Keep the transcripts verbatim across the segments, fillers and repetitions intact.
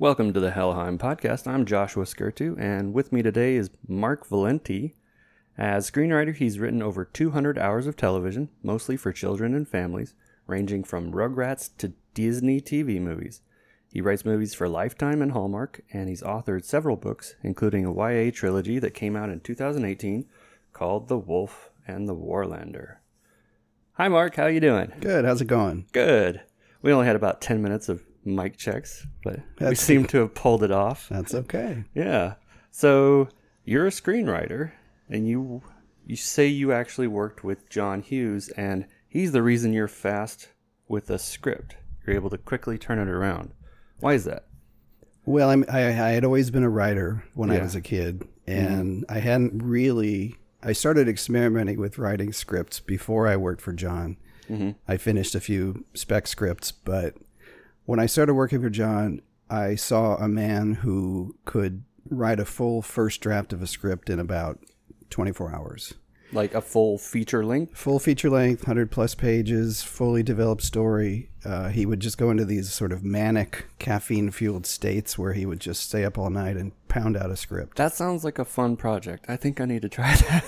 Welcome to the Hellheim Podcast. I'm Joshua Skirtu, and with me today is Mark Valenti. As screenwriter, he's written over two hundred hours of television, mostly for children and families, ranging from Rugrats to Disney T V movies. He writes movies for Lifetime and Hallmark, and he's authored several books, including a Y A trilogy that came out in two thousand eighteen called The Wolf and the Warlander. Hi, Mark. How you doing? Good. How's it going? Good. We only had about ten minutes of mic checks, but that's we seem to have pulled it off. That's okay. Yeah. So you're a screenwriter, and you you say you actually worked with John Hughes, and he's the reason you're fast with a script. You're able to quickly turn it around. Why is that? Well, I'm, I I had always been a writer when yeah. I was a kid, and mm-hmm. I hadn't really. I started experimenting with writing scripts before I worked for John. Mm-hmm. I finished a few spec scripts, but when I started working for John, I saw a man who could write a full first draft of a script in about twenty-four hours. Like a full feature length? Full feature length, one hundred plus pages, fully developed story. Uh, he would just go into these sort of manic, caffeine-fueled states where he would just stay up all night and pound out a script. That sounds like a fun project. I think I need to try that.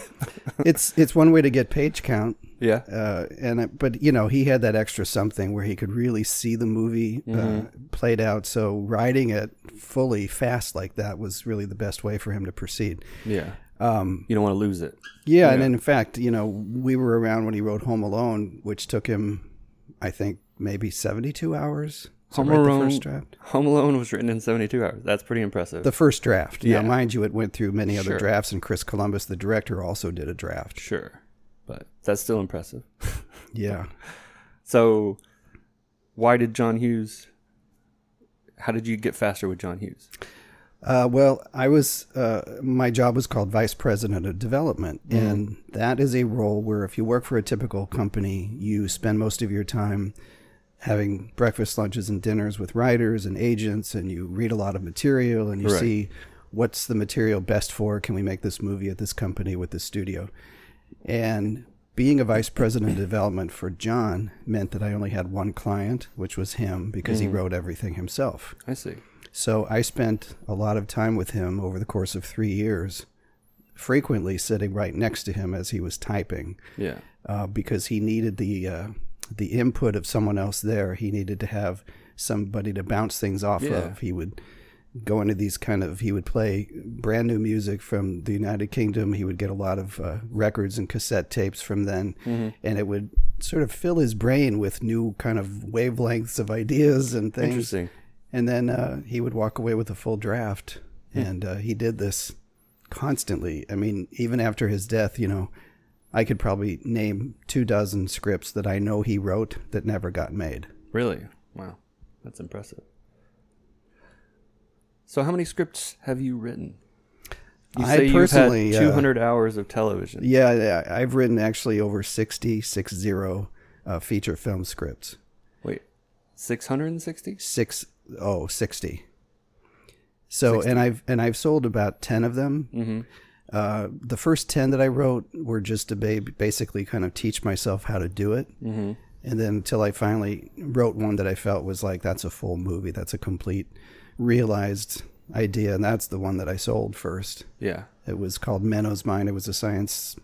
It's it's one way to get page count. Yeah. Uh, and it, But, you know, he had that extra something where he could really see the movie mm-hmm. uh, played out. So writing it fully fast like that was really the best way for him to proceed. Yeah. Um, you don't want to lose it. Yeah, yeah. And in fact, you know, we were around when he wrote Home Alone, which took him, I think, maybe seventy-two hours. Home Alone, the first draft? Home Alone was written in seventy-two hours. That's pretty impressive. The first draft. Yeah. Now, mind you, it went through many other sure. drafts, and Chris Columbus, the director, also did a draft. Sure. But that's still impressive. Yeah. So why did John Hughes, how did you get faster with John Hughes? Uh, well, I was, uh, my job was called Vice President of Development, mm-hmm. and that is a role where if you work for a typical company, you spend most of your time having breakfast, lunches, and dinners with writers and agents, and you read a lot of material, and you right. see what's the material best for, can we make this movie at this company with this studio? And being a Vice President of Development for John meant that I only had one client, which was him, because mm-hmm. he wrote everything himself. I see. So I spent a lot of time with him over the course of three years, frequently sitting right next to him as he was typing. Yeah. Uh, because he needed the uh, the input of someone else there. He needed to have somebody to bounce things off yeah. of. He would go into these kind of, he would play brand new music from the United Kingdom. He would get a lot of uh, records and cassette tapes from then. Mm-hmm. And it would sort of fill his brain with new kind of wavelengths of ideas and things. Interesting. And then uh, he would walk away with a full draft, and uh, he did this constantly. I mean, even after his death, you know, I could probably name two dozen scripts that I know he wrote that never got made. Really? Wow. That's impressive. So how many scripts have you written? You say I personally, you've had two hundred uh, hours of television. Yeah, I've written actually over sixty, six zero uh, feature film scripts. Wait, six hundred sixty? Six. Oh, sixty. So, sixty. and I've and I've sold about ten of them. Mm-hmm. Uh, the first ten that I wrote were just to ba- basically kind of teach myself how to do it. Mm-hmm. And then until I finally wrote one that I felt was like, that's a full movie. That's a complete realized idea. And that's the one that I sold first. Yeah. It was called Menno's Mind. It was a science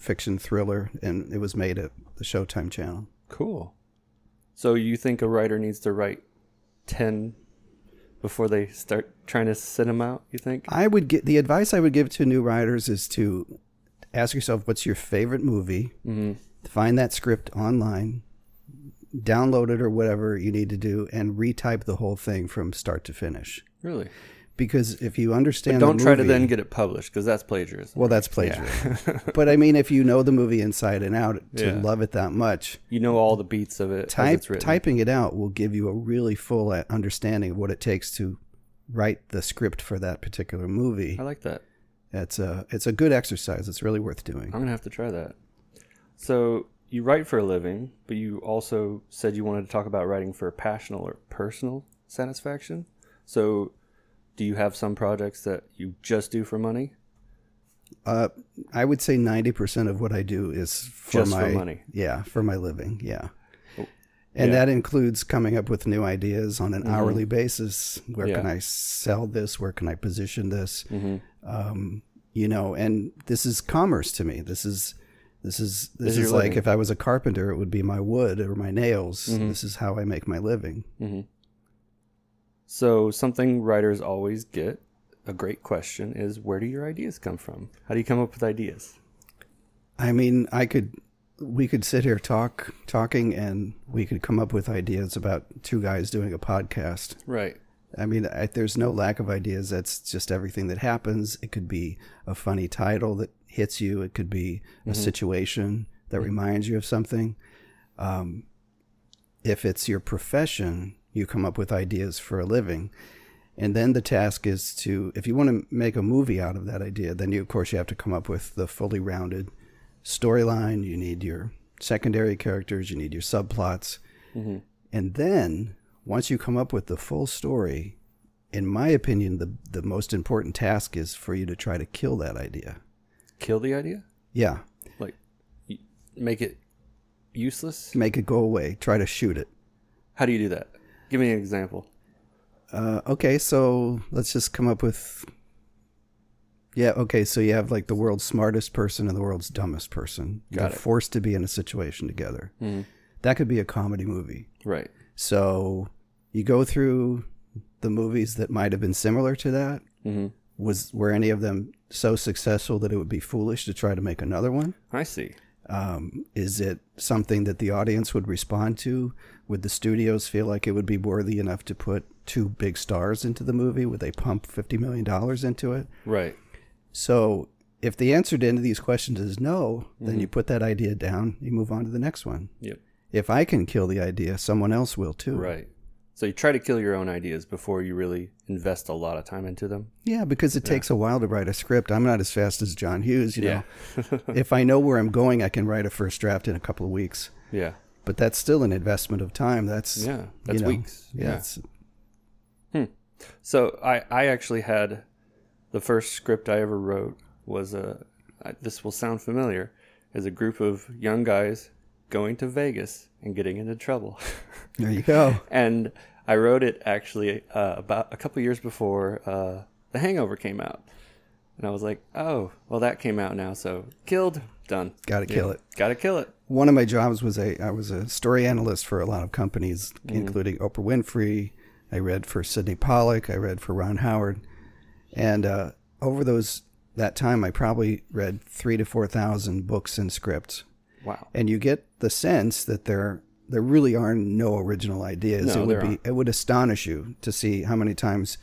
fiction thriller, and it was made at the Showtime channel. Cool. So you think a writer needs to write ten before they start trying to send them out, you think? I would get the advice I would give to new writers is to ask yourself, what's your favorite movie? Mm-hmm. Find that script online, download it or whatever you need to do, and retype the whole thing from start to finish. Really? Because if you understand but don't the movie, try to then get it published, because that's plagiarism. Well, that's plagiarism. Yeah. But I mean, if you know the movie inside and out, to yeah. love it that much. You know all the beats of it type, as it's written. Typing it out will give you a really full understanding of what it takes to write the script for that particular movie. I like that. It's a, it's a good exercise. It's really worth doing. I'm going to have to try that. So you write for a living, but you also said you wanted to talk about writing for passional or personal satisfaction. So do you have some projects that you just do for money? Uh, I would say ninety percent of what I do is for just my for money. Yeah, for my living. Yeah. Oh. And yeah. that includes coming up with new ideas on an mm-hmm. hourly basis. Where yeah. can I sell this? Where can I position this? Mm-hmm. Um, you know, and this is commerce to me. This is this is this, this is like living. If I was a carpenter, it would be my wood or my nails. Mm-hmm. This is how I make my living. Mm-hmm. So something writers always get, a great question, is where do your ideas come from? How do you come up with ideas? I mean, I could. We could sit here talk talking and we could come up with ideas about two guys doing a podcast. Right. I mean, I, there's no lack of ideas. That's just everything that happens. It could be a funny title that hits you. It could be mm-hmm. a situation that mm-hmm. reminds you of something. Um, if it's your profession, you come up with ideas for a living. And then the task is to, if you want to make a movie out of that idea, then you, of course, you have to come up with the fully rounded storyline. You need your secondary characters, you need your subplots. Mm-hmm. And then once you come up with the full story, in my opinion, the the most important task is for you to try to kill that idea. Kill the idea? Yeah. Like make it useless? Make it go away. Try to shoot it. How do you do that? Give me an example. Uh, okay, so let's just come up with... Yeah, okay, so you have like the world's smartest person and the world's dumbest person. Got They're it. forced to be in a situation together. Mm-hmm. That could be a comedy movie. Right. So you go through the movies that might have been similar to that. Mm-hmm. Was Were any of them so successful that it would be foolish to try to make another one? I see. Um, is it something that the audience would respond to? Would the studios feel like it would be worthy enough to put two big stars into the movie? Would they pump fifty million dollars into it? Right. So if the answer to any of these questions is no, then mm-hmm. you put that idea down, you move on to the next one. Yep. If I can kill the idea, someone else will too. Right. So you try to kill your own ideas before you really invest a lot of time into them. Yeah, because it yeah. takes a while to write a script. I'm not as fast as John Hughes, you know. Yeah. If I know where I'm going, I can write a first draft in a couple of weeks. Yeah. But that's still an investment of time. That's Yeah, that's you know, weeks. Yeah. yeah. It's... Hmm. So I, I actually had... The first script I ever wrote was a, this will sound familiar, is a group of young guys going to Vegas and getting into trouble. There you go. And I wrote it actually uh, about a couple years before uh, The Hangover came out. And I was like, oh, well, that came out now. So killed, done. Got to yeah. kill it. Got to kill it. One of my jobs was a, I was a story analyst for a lot of companies, mm-hmm. including Oprah Winfrey. I read for Sidney Pollack. I read for Ron Howard. And uh, over those that time, I probably read three to four thousand books and scripts. Wow! And you get the sense that there there really are no original ideas. No, it would be aren't. It would astonish you to see how many times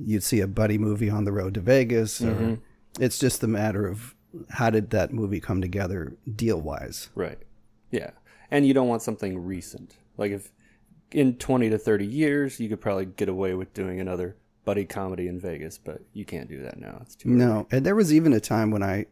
you'd see a buddy movie on the road to Vegas. Or mm-hmm. It's just the matter of how did that movie come together deal wise. Right. Yeah, and you don't want something recent. Like if in twenty to thirty years, you could probably get away with doing another buddy comedy in Vegas, but you can't do that now. It's too no. And there was even a time when I,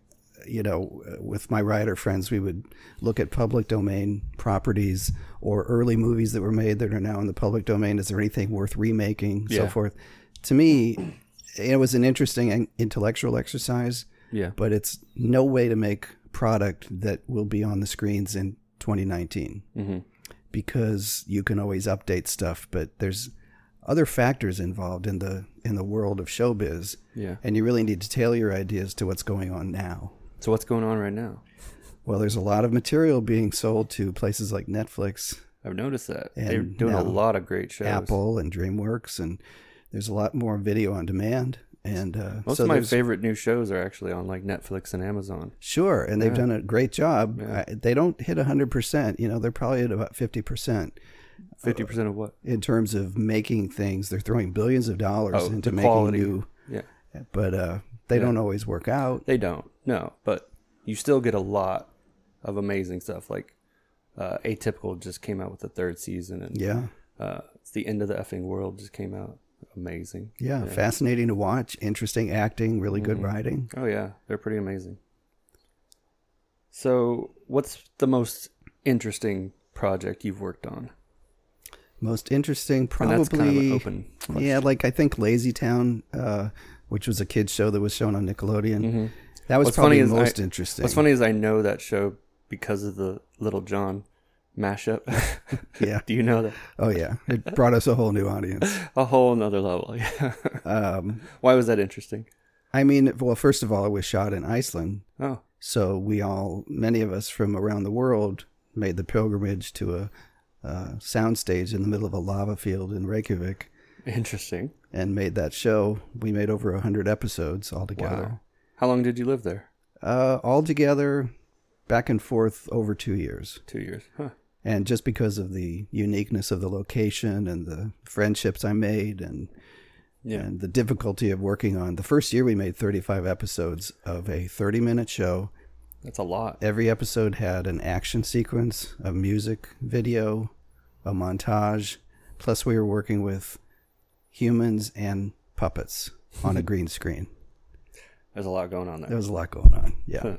you know, with my writer friends, we would look at public domain properties or early movies that were made that are now in the public domain. Is there anything worth remaking? Yeah. So forth. To me, it was an interesting intellectual exercise. Yeah. But it's no way to make product that will be on the screens in twenty nineteen mm-hmm. because you can always update stuff, but there's other factors involved in the in the world of showbiz, yeah. and you really need to tailor your ideas to what's going on now. So what's going on right now? Well, there's a lot of material being sold to places like Netflix. I've noticed that. They're doing a lot of great shows. Apple and DreamWorks, and there's a lot more video on demand. And uh, Most so of my favorite new shows are actually on like Netflix and Amazon. Sure, and they've yeah. done a great job. Yeah. I, they don't hit one hundred percent. You know, they're probably at about fifty percent. fifty percent of what? In terms of making things. They're throwing billions of dollars oh, into making quality. new. Yeah. But uh, they yeah. don't always work out. They don't. No. But you still get a lot of amazing stuff. Like uh, Atypical just came out with the third season. And, yeah. Uh, it's The End of the Effing World just came out. Amazing. Yeah. yeah. Fascinating to watch. Interesting acting. Really mm-hmm. good writing. Oh, yeah. They're pretty amazing. So what's the most interesting project you've worked on? Most interesting, probably. And that's kind of an open question. Yeah, like I think Lazy Town, uh, which was a kids show that was shown on Nickelodeon. Mm-hmm. That was what's probably the most I, interesting. What's funny is I know that show because of the Little John mashup. Yeah. Do you know that? Oh, yeah. It brought us a whole new audience. A whole nother level, yeah. Um, Why was that interesting? I mean, well, first of all, it was shot in Iceland. Oh. So we all, many of us from around the world, made the pilgrimage to a uh, soundstage in the middle of a lava field in Reykjavik. Interesting. And made that show. We made over one hundred episodes altogether. Wow. How long did you live there? Uh, altogether, back and forth, over two years. Two years, huh. And just because of the uniqueness of the location and the friendships I made and yeah. and the difficulty of working on... The first year we made thirty-five episodes of a thirty-minute show. That's a lot. Every episode had an action sequence, a music video, a montage. Plus we were working with humans and puppets on a green screen. There's a lot going on there. There was a lot going on, yeah. Huh.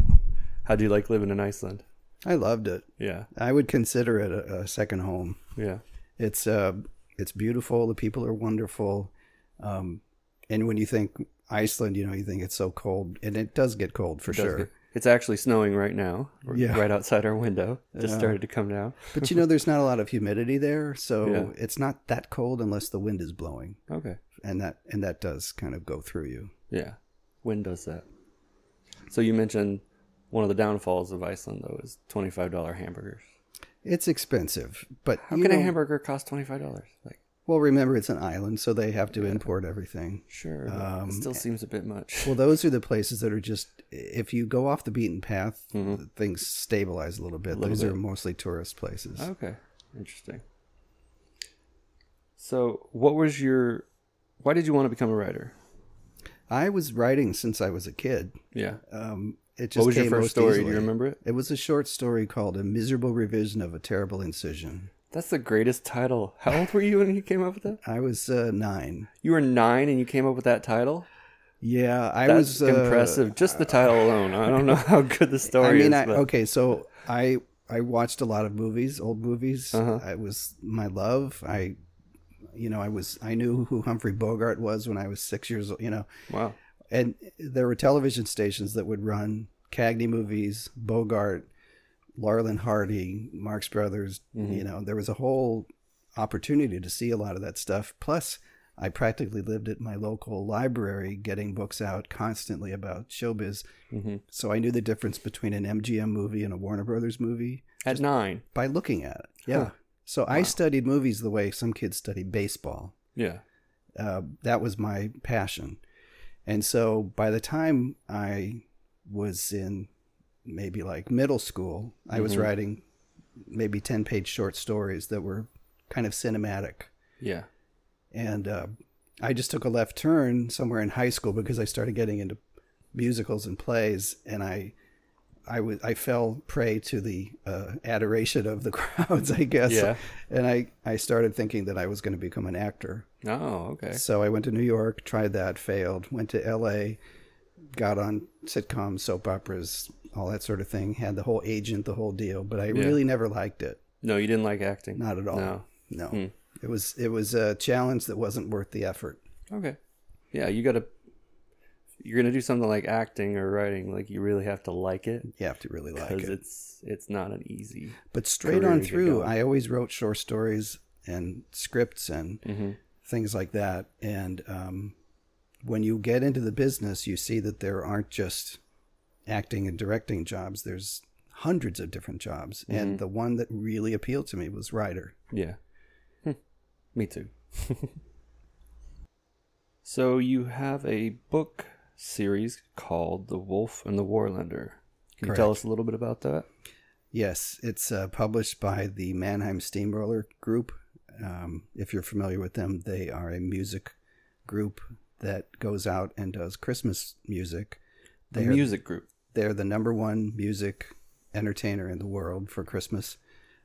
How do you like living in Iceland? I loved it. Yeah. I would consider it a, a second home. Yeah. It's uh, it's beautiful. The people are wonderful. Um, and when you think Iceland, you know, you think it's so cold. And it does get cold for sure. Get, it's actually snowing right now. Yeah. Right outside our window. It just uh, started to come down. But, you know, there's not a lot of humidity there. So yeah. It's not that cold unless the wind is blowing. Okay. And that, and that does kind of go through you. Yeah. Wind does that. So you mentioned... One of the downfalls of Iceland, though, is twenty-five dollars hamburgers. It's expensive, but... How can know, a hamburger cost twenty-five dollars? Like, well, remember, it's an island, so they have to yeah. import everything. Sure. Um, it still seems a bit much. Well, those are the places that are just... If you go off the beaten path, mm-hmm. things stabilize a little bit. A little those bit. Are mostly tourist places. Okay. Interesting. So what was your... Why did you want to become a writer? I was writing since I was a kid. Yeah. Um... It just what was came your first story? Easily. Do you remember it? It was a short story called A Miserable Revision of a Terrible Incision. That's the greatest title. How old were you when you came up with that? I was uh, nine. You were nine and you came up with that title? Yeah, I That's was... That's impressive. Uh, just the title alone. I don't know how good the story I mean, is. I, but... Okay, so I I watched a lot of movies, old movies. Uh-huh. It was my love. I, you know, I was I knew who Humphrey Bogart was when I was six years old, you know. Wow. And there were television stations that would run Cagney movies, Bogart, Laurel and Hardy, Marx Brothers. Mm-hmm. You know, there was a whole opportunity to see a lot of that stuff. Plus, I practically lived at my local library getting books out constantly about showbiz. Mm-hmm. So I knew the difference between an M G M movie and a Warner Brothers movie. At nine. By looking at it. Yeah. Huh. So wow. I studied movies the way some kids study baseball. Yeah. Uh, that was my passion. And so by the time I was in maybe like middle school, I mm-hmm. was writing maybe ten-page short stories that were kind of cinematic. Yeah. And uh, I just took a left turn somewhere in high school because I started getting into musicals and plays, and I I, w- I fell prey to the uh, adoration of the crowds, I guess. Yeah. And I, I started thinking that I was going to become an actor. Oh, okay. So I went to New York, tried that, failed, went to L A, got on sitcoms, soap operas, all that sort of thing, had the whole agent, the whole deal, but I yeah. really never liked it. No, you didn't like acting? Not at all. No. No. Hmm. It was, it was a challenge that wasn't worth the effort. Okay. Yeah, you got to... You're going to do something like acting or writing, like you really have to like it. You have to really like it. Because it's, it's not an easy But straight on through, I always wrote short stories and scripts and mm-hmm. things like that. And um, when you get into the business, you see that there aren't just acting and directing jobs. There's hundreds of different jobs. Mm-hmm. And the one that really appealed to me was writer. Yeah. Hm. Me too. So you have a book... series called The Wolf and the Warlander. Can Correct. You tell us a little bit about that? Yes, it's uh, published by the Mannheim Steamroller group. Um, if you're familiar with them, they are a music group that goes out and does Christmas music. They a music are, group. They're the number one music entertainer in the world for Christmas.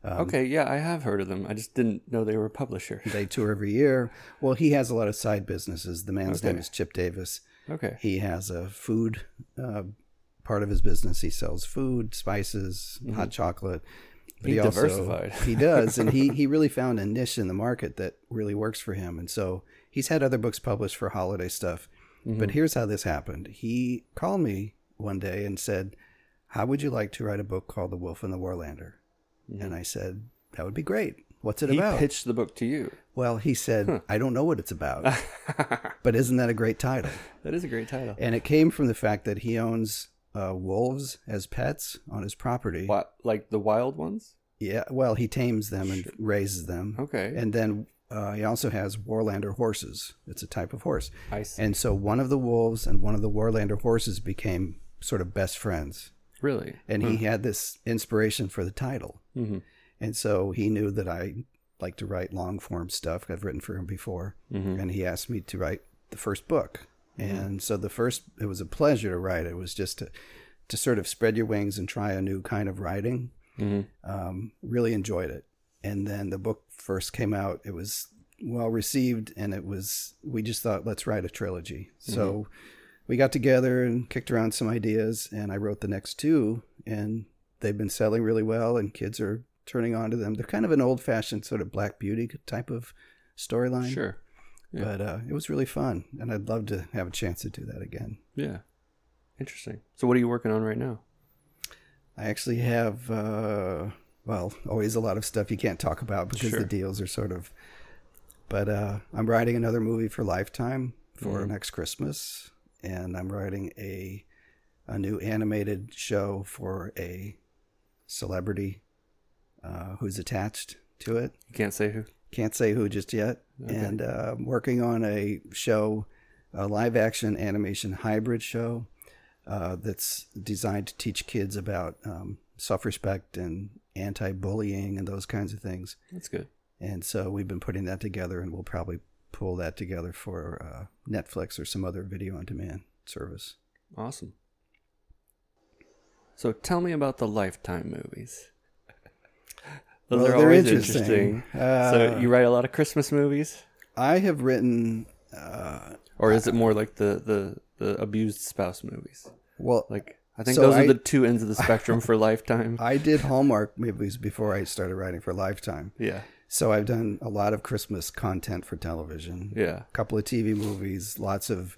Um, okay, yeah, I have heard of them. I just didn't know they were a publisher. They tour every year. Well, he has a lot of side businesses. The man's okay. name is Chip Davis. Okay. He has a food uh, part of his business. He sells food, spices, mm-hmm. hot chocolate. But he, he also, diversified. He does. And he, he really found a niche in the market that really works for him. And so he's had other books published for holiday stuff. Mm-hmm. But here's how this happened. He called me one day and said, how would you like to write a book called The Wolf and the Warlander? Mm-hmm. And I said, that would be great. What's it he about? He pitched the book to you. Well, he said, huh. I don't know what it's about, but isn't that a great title? That is a great title. And it came from the fact that he owns uh, wolves as pets on his property. What, like the wild ones? Yeah. Well, he tames them and sure. raises them. Okay. And then uh, he also has Warlander horses. It's a type of horse. I see. And so one of the wolves and one of the Warlander horses became sort of best friends. Really? And huh. he had this inspiration for the title. Mm-hmm. And so he knew that I like to write long form stuff. I've written for him before. Mm-hmm. And he asked me to write the first book. Mm-hmm. And so the first, it was a pleasure to write. It was just to, to sort of spread your wings and try a new kind of writing. Mm-hmm. Um, really enjoyed it. And then the book first came out. It was well received. And it was, we just thought, let's write a trilogy. Mm-hmm. So we got together and kicked around some ideas. And I wrote the next two. And they've been selling really well. And kids are turning on to them. They're kind of an old-fashioned sort of Black Beauty type of storyline. Sure. Yeah. But uh, it was really fun, and I'd love to have a chance to do that again. Yeah. Interesting. So what are you working on right now? I actually have, uh, well, always a lot of stuff you can't talk about because sure. the deals are sort of... But uh, I'm writing another movie for Lifetime for mm-hmm. next Christmas, and I'm writing a a new animated show for a celebrity Uh, who's attached to it. You can't say who? Can't say who just yet. Okay. And uh, I'm working on a show, a live action animation hybrid show uh, that's designed to teach kids about um, self-respect and anti-bullying and those kinds of things. That's good. And so we've been putting that together, and we'll probably pull that together for uh, Netflix or some other video on demand service. Awesome. So tell me about the Lifetime movies. Those well, are they're always interesting. interesting. Uh, so you write a lot of Christmas movies? I have written... Uh, or is it more like the, the, the abused spouse movies? Well, like I think so those I, are the two ends of the spectrum for Lifetime. I did Hallmark movies before I started writing for Lifetime. Yeah. So I've done a lot of Christmas content for television. Yeah. A couple of T V movies, lots of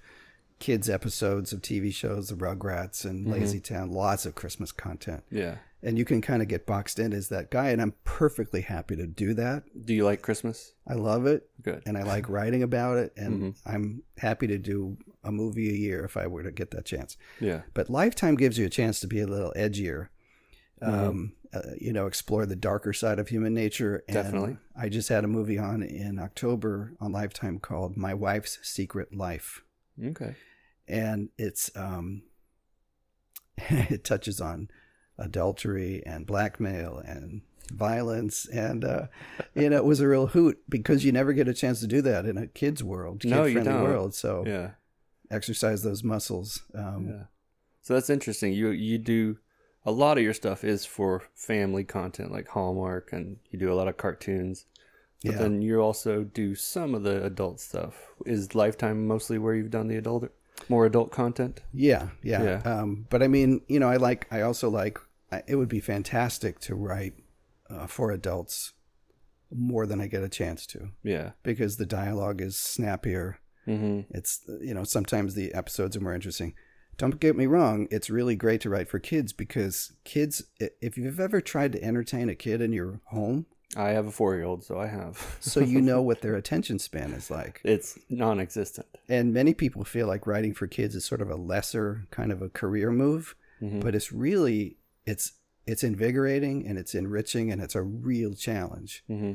kids episodes of T V shows, the Rugrats and mm-hmm. Lazy Town, lots of Christmas content. Yeah. And you can kind of get boxed in as that guy, and I'm perfectly happy to do that. Do you like Christmas? I love it. Good. And I like writing about it, and mm-hmm. I'm happy to do a movie a year if I were to get that chance. Yeah. But Lifetime gives you a chance to be a little edgier, mm-hmm. um, uh, you know, explore the darker side of human nature. And definitely. I just had a movie on in October on Lifetime called My Wife's Secret Life. Okay. And it's um, it touches on adultery and blackmail and violence, and uh you know, it was a real hoot because you never get a chance to do that in a kid's world, kid no, friendly you don't. world. So yeah, exercise those muscles. Um yeah. So that's interesting. You you do a lot of your stuff is for family content, like Hallmark, and you do a lot of cartoons. But yeah. then you also do some of the adult stuff. Is Lifetime mostly where you've done the adult, more adult content? Yeah, yeah. yeah. Um, but I mean, you know, I like. I also like. I, it would be fantastic to write uh, for adults more than I get a chance to. Yeah. Because the dialogue is snappier. Mm-hmm. It's, you know, sometimes the episodes are more interesting. Don't get me wrong. It's really great to write for kids because kids. If you've ever tried to entertain a kid in your home. I have a four-year-old, so I have. So you know what their attention span is like. It's non-existent. And many people feel like writing for kids is sort of a lesser kind of a career move, mm-hmm. but it's really, it's it's invigorating and it's enriching, and it's a real challenge mm-hmm.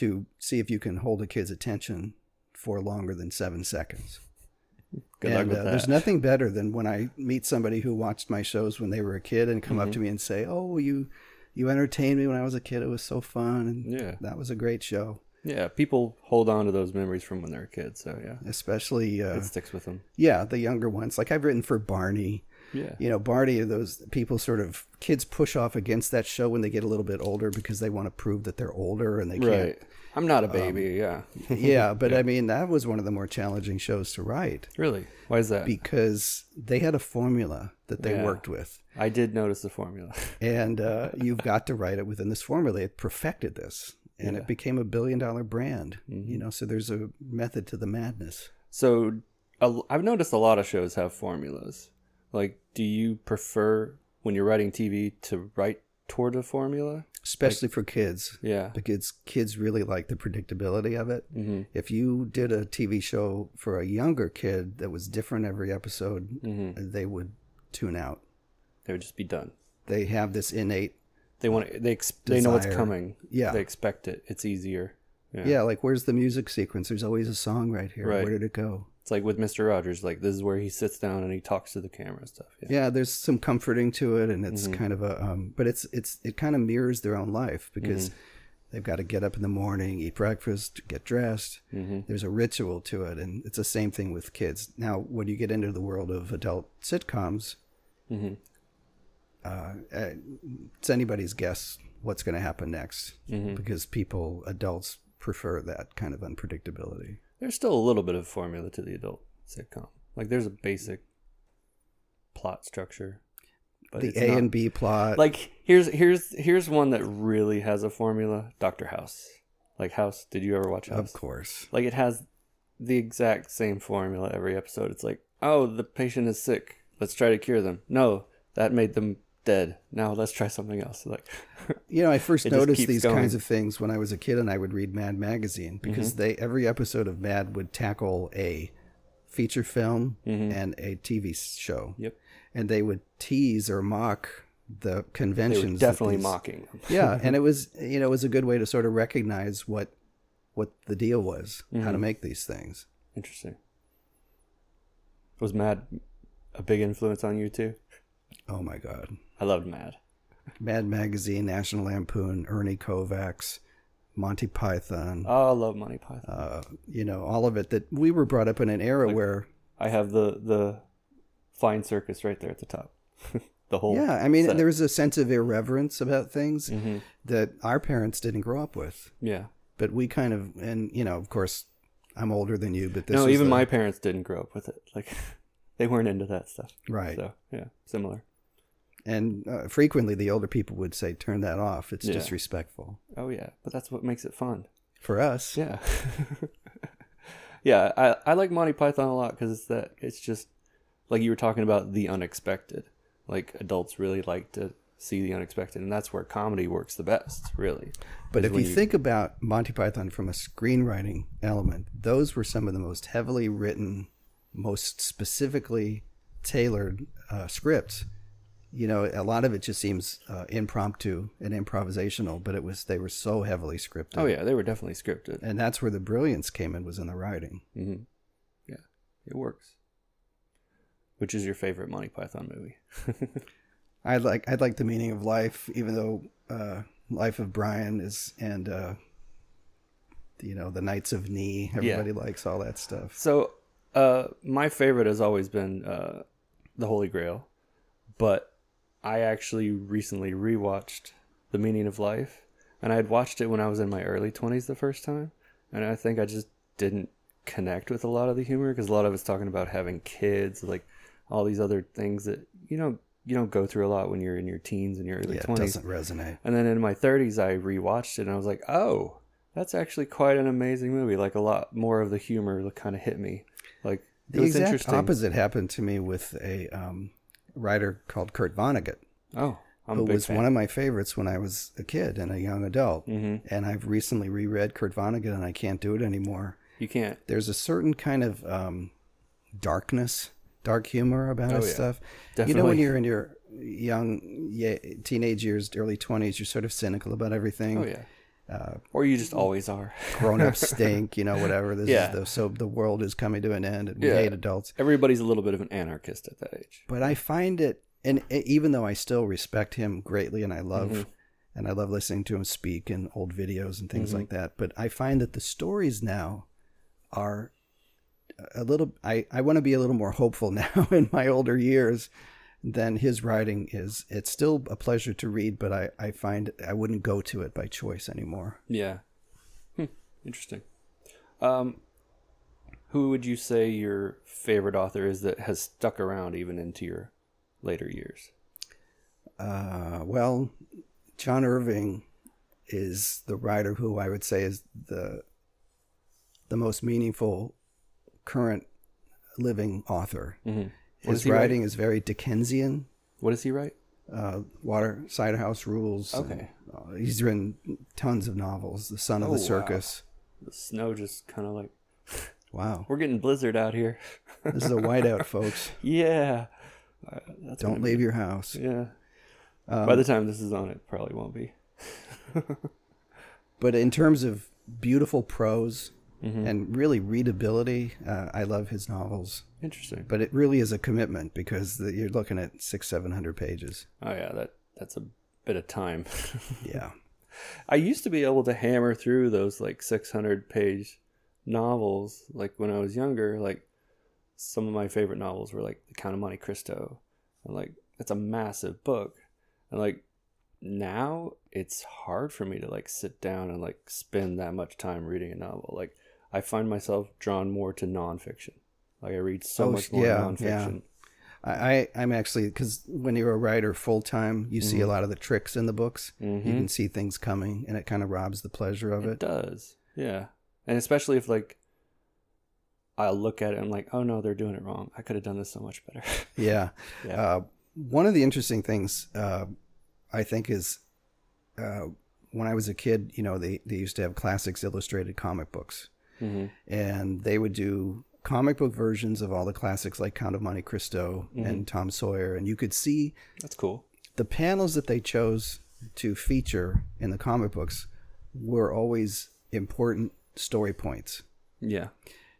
to see if you can hold a kid's attention for longer than seven seconds. Good and, luck with uh, that. There's nothing better than when I meet somebody who watched my shows when they were a kid and come mm-hmm. up to me and say, oh, you... You entertained me when I was a kid. It was so fun. And yeah. that was a great show. Yeah. People hold on to those memories from when they're a kid. So, yeah. Especially. Uh, it sticks with them. Yeah. The younger ones. Like I've written for Barney. Yeah. You know, Barney, those people sort of kids push off against that show when they get a little bit older because they want to prove that they're older and they can't. Right. I'm not a baby. Um, yeah. yeah. But yeah. I mean, that was one of the more challenging shows to write. Really? Why is that? Because they had a formula that they yeah. worked with. I did notice the formula. and uh, you've got to write it within this formula. It perfected this, and yeah. it became a billion-dollar brand. Mm-hmm. You know, so there's a method to the madness. So a, I've noticed a lot of shows have formulas. Like, do you prefer, when you're writing T V, to write toward a formula? especially like, for kids. Yeah, because kids really like the predictability of it. Mm-hmm. If you did a T V show for a younger kid that was different every episode, mm-hmm. they would tune out. They would just be done. They have this innate. They want. To, they ex- they know what's coming. Yeah, they expect it. It's easier. Yeah. yeah, like where's the music sequence? There's always a song right here. Right. Where did it go? It's like with Mister Rogers, like this is where he sits down and he talks to the camera and stuff. Yeah, yeah there's some comforting to it, and it's mm-hmm. kind of a, um, but it's it's it kind of mirrors their own life because mm-hmm. they've got to get up in the morning, eat breakfast, get dressed. Mm-hmm. There's a ritual to it, and it's the same thing with kids. Now, when you get into the world of adult sitcoms, mm-hmm. uh, it's anybody's guess what's going to happen next mm-hmm. because people, adults, prefer that kind of unpredictability. There's still a little bit of formula to the adult sitcom. Like there's a basic plot structure. But the A not... and B plot. Like here's here's here's one that really has a formula. Doctor House. Like House. Did you ever watch House? Of course. Like it has the exact same formula every episode. It's like, oh, the patient is sick. Let's try to cure them. No, that made them dead. Now let's try something else. Like, you know, I first noticed these going. kinds of things when I was a kid, and I would read Mad Magazine because mm-hmm. they every episode of Mad would tackle a feature film mm-hmm. and a T V show. Yep, and they would tease or mock the conventions. They were definitely mocking. Yeah, and it was you know it was a good way to sort of recognize what what the deal was, mm-hmm. how to make these things. Interesting. Was Mad a big influence on you too? Oh my God. I loved Mad. Mad Magazine, National Lampoon, Ernie Kovacs, Monty Python. Oh, I love Monty Python. Uh, you know, all of it that we were brought up in an era like, where... I have the, the flying circus right there at the top. the whole Yeah, I mean, set. There was a sense of irreverence about things mm-hmm. that our parents didn't grow up with. Yeah. But we kind of, and you know, of course, I'm older than you, but this No, even the... my parents didn't grow up with it. Like, they weren't into that stuff. Right. So, yeah, similar. And uh, frequently the older people would say, turn that off. It's yeah. disrespectful. Oh, yeah. But that's what makes it fun. For us. Yeah. yeah. I, I like Monty Python a lot because it's that it's just like you were talking about the unexpected. Like adults really like to see the unexpected. And that's where comedy works the best, really. But if you, you think about Monty Python from a screenwriting element, those were some of the most heavily written, most specifically tailored uh, scripts. You know, a lot of it just seems uh, impromptu and improvisational, but it was they were so heavily scripted. Oh, yeah, they were definitely scripted. And that's where the brilliance came in, was in the writing. Mm-hmm. Yeah, it works. Which is your favorite Monty Python movie? I like I like The Meaning of Life, even though uh, Life of Brian is, and, uh, you know, The Knights of Knee. Everybody yeah. likes all that stuff. So uh, my favorite has always been uh, The Holy Grail, but... I actually recently rewatched The Meaning of Life, and I had watched it when I was in my early twenties the first time, and I think I just didn't connect with a lot of the humor because a lot of it's talking about having kids, like all these other things that you know you don't go through a lot when you're in your teens and your early yeah, twenties. It doesn't resonate. And then in my thirties, I rewatched it, and I was like, oh, that's actually quite an amazing movie. Like a lot more of the humor kind of hit me. Like the exact opposite happened to me with a. Um... writer called Kurt Vonnegut. Oh, I'm who a big was fan. One of my favorites when I was a kid and a young adult. Mm-hmm. And I've recently reread Kurt Vonnegut, and I can't do it anymore. You can't. There's a certain kind of um, darkness, dark humor about oh, his yeah. stuff. Definitely. You know, when you're in your young yeah, teenage years, early twenties, you're sort of cynical about everything. Oh yeah. Uh, or you just always are. Grown-ups stink, you know, whatever. This yeah. is the, so the world is coming to an end, and we yeah. hate adults. Everybody's a little bit of an anarchist at that age. But I find it, and even though I still respect him greatly, and I love, mm-hmm. and I love listening to him speak in old videos and things mm-hmm. like that, but I find that the stories now are a little, I, I want to be a little more hopeful now in my older years than his writing is. It's still a pleasure to read, but I, I find I wouldn't go to it by choice anymore. Yeah. Hmm. Interesting. Um, who would you say your favorite author is that has stuck around even into your later years? Uh, well, John Irving is the writer who I would say is the the most meaningful current living author. Mm-hmm. His writing write? is very Dickensian. What does he write? uh, Waterside House Rules. Okay. And, uh, he's written tons of novels. The Son oh, of the Circus. Wow. The snow just kind of like... Wow. We're getting blizzard out here. This is a whiteout, folks. Yeah. Uh, that's Don't leave be... your house. Yeah. Um, By the time this is on, it probably won't be. But in terms of beautiful prose mm-hmm. and really readability, uh, I love his novels. Interesting. But it really is a commitment because the, you're looking at six, seven hundred pages. Oh, yeah. that That's a bit of time. Yeah. I used to be able to hammer through those like six hundred page novels, like when I was younger. Like some of my favorite novels were like The Count of Monte Cristo, and like it's a massive book, and like now it's hard for me to like sit down and like spend that much time reading a novel. Like I find myself drawn more to nonfiction. Like I read so oh, much more yeah, nonfiction. Yeah. I I'm actually, because when you're a writer full time, you mm-hmm. see a lot of the tricks in the books. Mm-hmm. You can see things coming, and it kind of robs the pleasure of it. It does, yeah. And especially if, like, I look at it and I'm like, oh, no, they're doing it wrong. I could have done this so much better. Yeah. yeah. Uh, one of the interesting things, uh, I think, is uh, when I was a kid, you know, they, they used to have Classics Illustrated comic books. Mm-hmm. And they would do comic book versions of all the classics like Count of Monte Cristo mm-hmm. and Tom Sawyer. And you could see that's cool. The panels that they chose to feature in the comic books were always important story points. Yeah.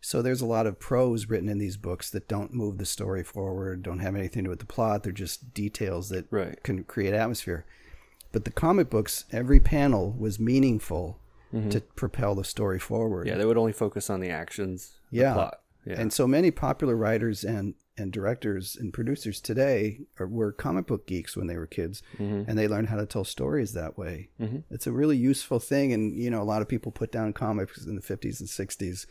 So there's a lot of prose written in these books that don't move the story forward, don't have anything to do with the plot. They're just details that right. can create atmosphere. But the comic books, every panel was meaningful mm-hmm. to propel the story forward. Yeah, they would only focus on the actions, yeah. the plot. Yeah. And so many popular writers and, and directors and producers today are, were comic book geeks when they were kids, mm-hmm. and they learned how to tell stories that way. Mm-hmm. It's a really useful thing, and you know, a lot of people put down comics in the fifties and sixties,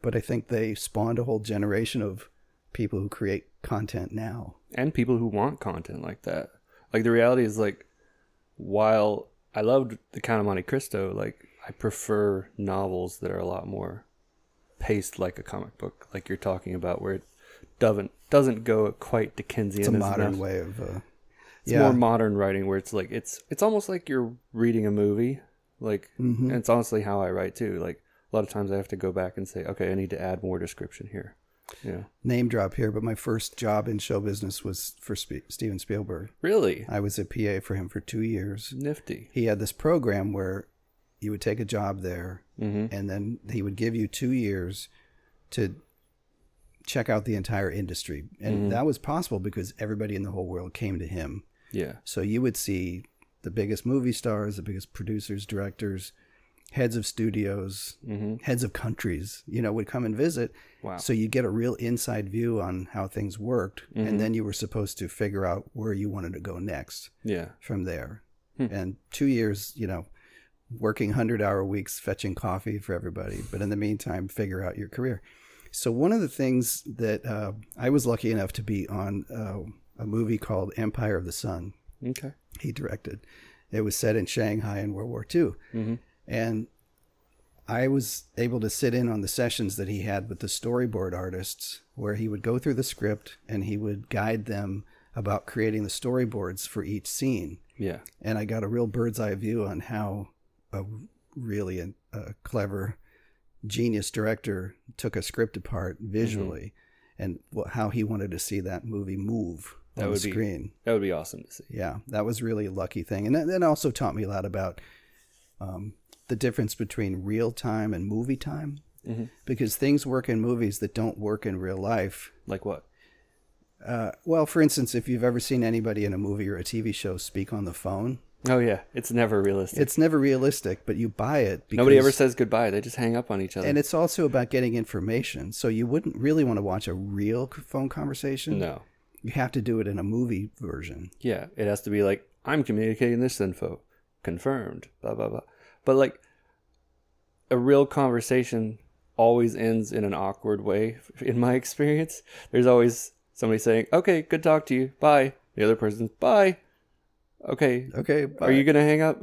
but I think they spawned a whole generation of people who create content now. And people who want content like that. Like the reality is, like, while I loved The Count of Monte Cristo, like I prefer novels that are a lot more paced like a comic book, like you're talking about, where it doesn't doesn't go quite Dickensian. It's a modern enough. way of, uh, it's yeah. more modern writing where it's like it's it's almost like you're reading a movie, like, mm-hmm. and it's honestly how I write too. Like a lot of times I have to go back and say, okay, I need to add more description here. Yeah. Name drop here, but my first job in show business was for Sp- Steven Spielberg. Really? I was a P A for him for two years. Nifty. He had this program where you would take a job there, mm-hmm. and then he would give you two years to check out the entire industry. And mm-hmm. that was possible because everybody in the whole world came to him. Yeah. So you would see the biggest movie stars, the biggest producers, directors, heads of studios, mm-hmm. heads of countries, you know, would come and visit. Wow. So you get a real inside view on how things worked. Mm-hmm. And then you were supposed to figure out where you wanted to go next. Yeah. From there. Hmm. And two years, you know, working one hundred hour weeks, fetching coffee for everybody. But in the meantime, figure out your career. So one of the things that uh, I was lucky enough to be on uh, a movie called Empire of the Sun. Okay. He directed. It was set in Shanghai in World War Two. Mm-hmm. And I was able to sit in on the sessions that he had with the storyboard artists, where he would go through the script and he would guide them about creating the storyboards for each scene. Yeah. And I got a real bird's eye view on how a really a, a clever... genius director took a script apart visually mm-hmm. and how he wanted to see that movie move that on would the screen. Be, that would be awesome to see. Yeah, that was really a lucky thing. And that, that also taught me a lot about um, the difference between real time and movie time mm-hmm. because things work in movies that don't work in real life. Like what? Uh, well, for instance, if you've ever seen anybody in a movie or a T V show speak on the phone, oh, yeah. It's never realistic. It's never realistic, but you buy it. Because nobody ever says goodbye. They just hang up on each other. And it's also about getting information. So you wouldn't really want to watch a real phone conversation. No. You have to do it in a movie version. Yeah. It has to be like, I'm communicating this info. Confirmed. Blah, blah, blah. But like a real conversation always ends in an awkward way, in my experience. There's always somebody saying, okay, good talk to you. Bye. The other person's, bye. Okay. Okay. Bye. Are you going to hang up?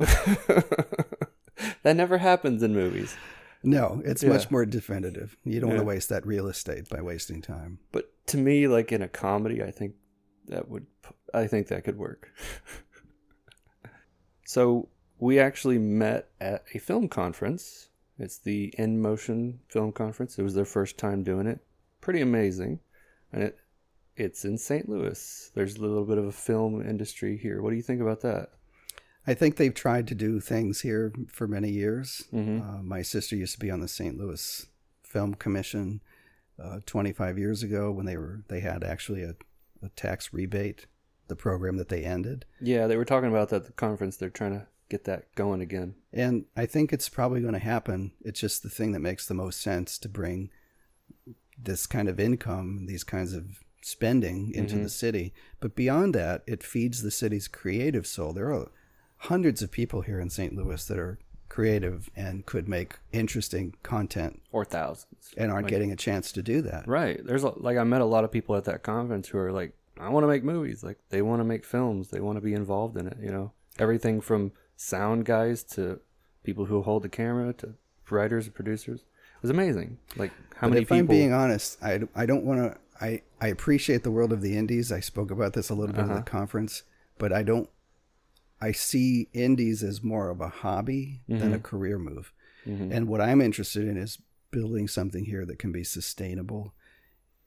That never happens in movies. No, it's yeah. much more definitive. You don't yeah. want to waste that real estate by wasting time. But to me, like in a comedy, I think that would I think that could work. So we actually met at a film conference. It's the In Motion Film Conference. It was their first time doing it. Pretty amazing. And it, it's in Saint Louis. There's a little bit of a film industry here. What do you think about that? I think they've tried to do things here for many years. Mm-hmm. Uh, my sister used to be on the Saint Louis Film Commission uh, twenty-five years ago when they were they had actually a, a tax rebate, the program that they ended. Yeah, they were talking about that at the conference. They're trying to get that going again. And I think it's probably going to happen. It's just the thing that makes the most sense to bring this kind of income, these kinds of spending into mm-hmm. the city. But beyond that, it feeds the city's creative soul. There are hundreds of people here in Saint Louis that are creative and could make interesting content, or thousands, and aren't like, getting a chance to do that. Right. There's a, like I met a lot of people at that conference who are like, I want to make movies. Like they want to make films. They want to be involved in it. You know, everything from sound guys to people who hold the camera to writers and producers. It was amazing. Like how but many if people. If I'm being honest, I I don't want to. I I appreciate the world of the indies. I spoke about this a little bit uh-huh. at the conference, but I don't. I see indies as more of a hobby mm-hmm. than a career move. Mm-hmm. And what I'm interested in is building something here that can be sustainable.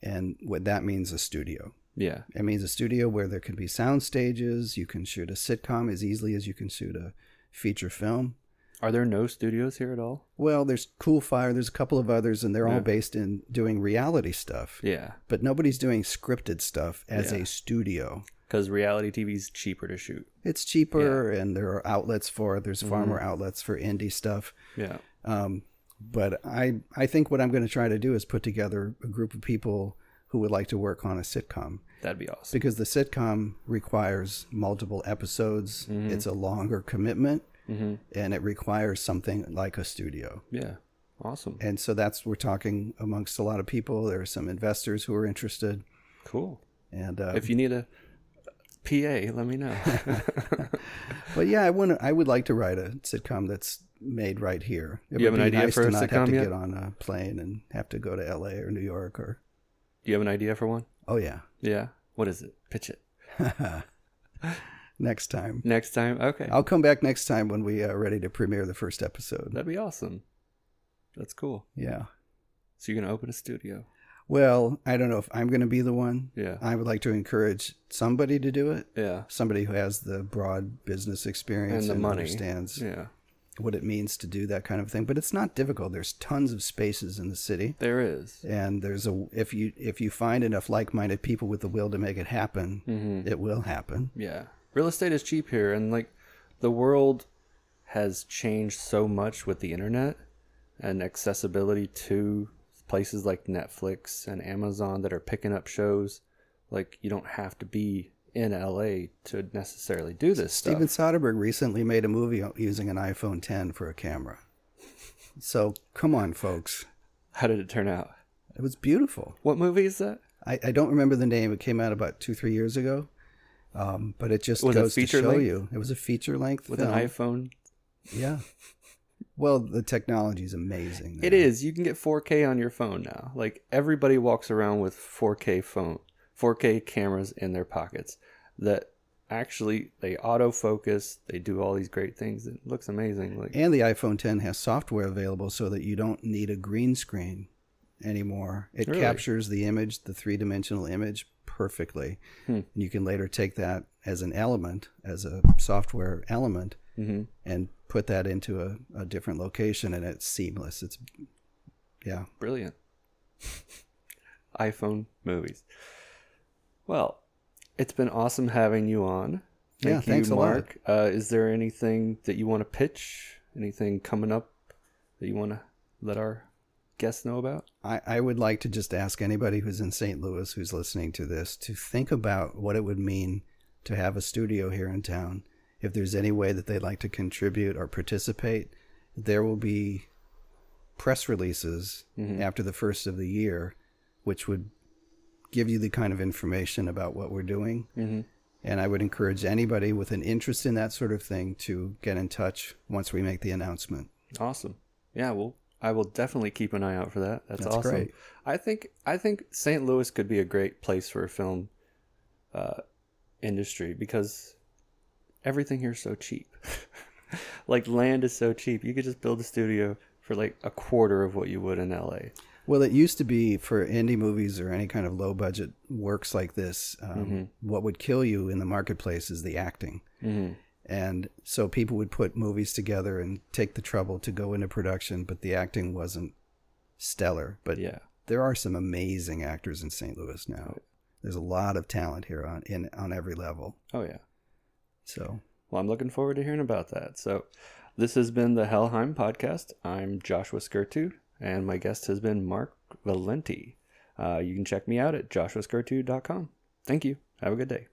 And what that means a studio. Yeah. It means a studio where there can be sound stages. You can shoot a sitcom as easily as you can shoot a feature film. Are there no studios here at all? Well, there's Cool Fire. There's a couple of others, and they're yeah. all based in doing reality stuff. Yeah. But nobody's doing scripted stuff as yeah. a studio. Because reality T V is cheaper to shoot. It's cheaper, yeah. and there are outlets for it. There's mm-hmm. far more outlets for indie stuff. Yeah. Um, but I I think what I'm going to try to do is put together a group of people who would like to work on a sitcom. That'd be awesome. Because the sitcom requires multiple episodes. Mm-hmm. It's a longer commitment, mm-hmm. and it requires something like a studio. Yeah. Awesome. And so that's we're talking amongst a lot of people. There are some investors who are interested. Cool. And uh, if you need a P A, let me know. But yeah, I want I would like to write a sitcom that's made right here. It you would have an be idea nice for a to not sitcom have to yet? Get on a plane and have to go to L A or New York or. Do you have an idea for one? Oh yeah. Yeah. What is it? Pitch it. Next time. Next time. Okay. I'll come back next time when we are ready to premiere the first episode. That'd be awesome. That's cool. Yeah. So you're gonna open a studio. Well, I don't know if I'm going to be the one. Yeah. I would like to encourage somebody to do it. Yeah. Somebody who has the broad business experience and, the and money. Understands yeah. what it means to do that kind of thing. But it's not difficult. There's tons of spaces in the city. There is. And there's a if you if you find enough like-minded people with the will to make it happen, mm-hmm. it will happen. Yeah. Real estate is cheap here, and like the world has changed so much with the internet and accessibility to places like Netflix and Amazon that are picking up shows. Like you don't have to be in L A to necessarily do this Steven stuff. Steven Soderbergh recently made a movie using an iPhone ten for a camera. So come on, folks. How did it turn out? It was beautiful. What movie is that? I, I don't remember the name. It came out about two, three years ago. Um, but it just was goes to show length? You. It was a feature length with film. An iPhone. Yeah. Well, the technology is amazing. Now. It is. You can get four K on your phone now. Like everybody walks around with four K phone, four K cameras in their pockets that actually they autofocus. They do all these great things. It looks amazing. Like, and the iPhone ten has software available so that you don't need a green screen anymore. It really? Captures the image, the three-dimensional image perfectly. Hmm. And you can later take that as an element, as a software element. Mm-hmm. And put that into a, a different location, and it's seamless. It's, yeah. Brilliant. iPhone movies. Well, it's been awesome having you on. Thank yeah, you, thanks Mark. A lot. Uh, is there anything that you want to pitch? Anything coming up that you want to let our guests know about? I, I would like to just ask anybody who's in Saint Louis who's listening to this to think about what it would mean to have a studio here in town. If there's any way that they'd like to contribute or participate, there will be press releases mm-hmm. after the first of the year, which would give you the kind of information about what we're doing. Mm-hmm. And I would encourage anybody with an interest in that sort of thing to get in touch once we make the announcement. Awesome. Yeah, well, I will definitely keep an eye out for that. That's, That's awesome. Great. I think I think Saint Louis could be a great place for a film uh industry because everything here is so cheap. Like, land is so cheap. You could just build a studio for like a quarter of what you would in L A. Well, it used to be for indie movies or any kind of low budget works like this, um, mm-hmm. what would kill you in the marketplace is the acting. Mm-hmm. And so people would put movies together and take the trouble to go into production, but the acting wasn't stellar. But yeah. there are some amazing actors in Saint Louis now. There's a lot of talent here on in on every level. Oh, yeah. So, well, I'm looking forward to hearing about that. So this has been the Hellheim Podcast. I'm Joshua Skirtu, and my guest has been Mark Valenti. Uh, you can check me out at joshua skirtu dot com. Thank you. Have a good day.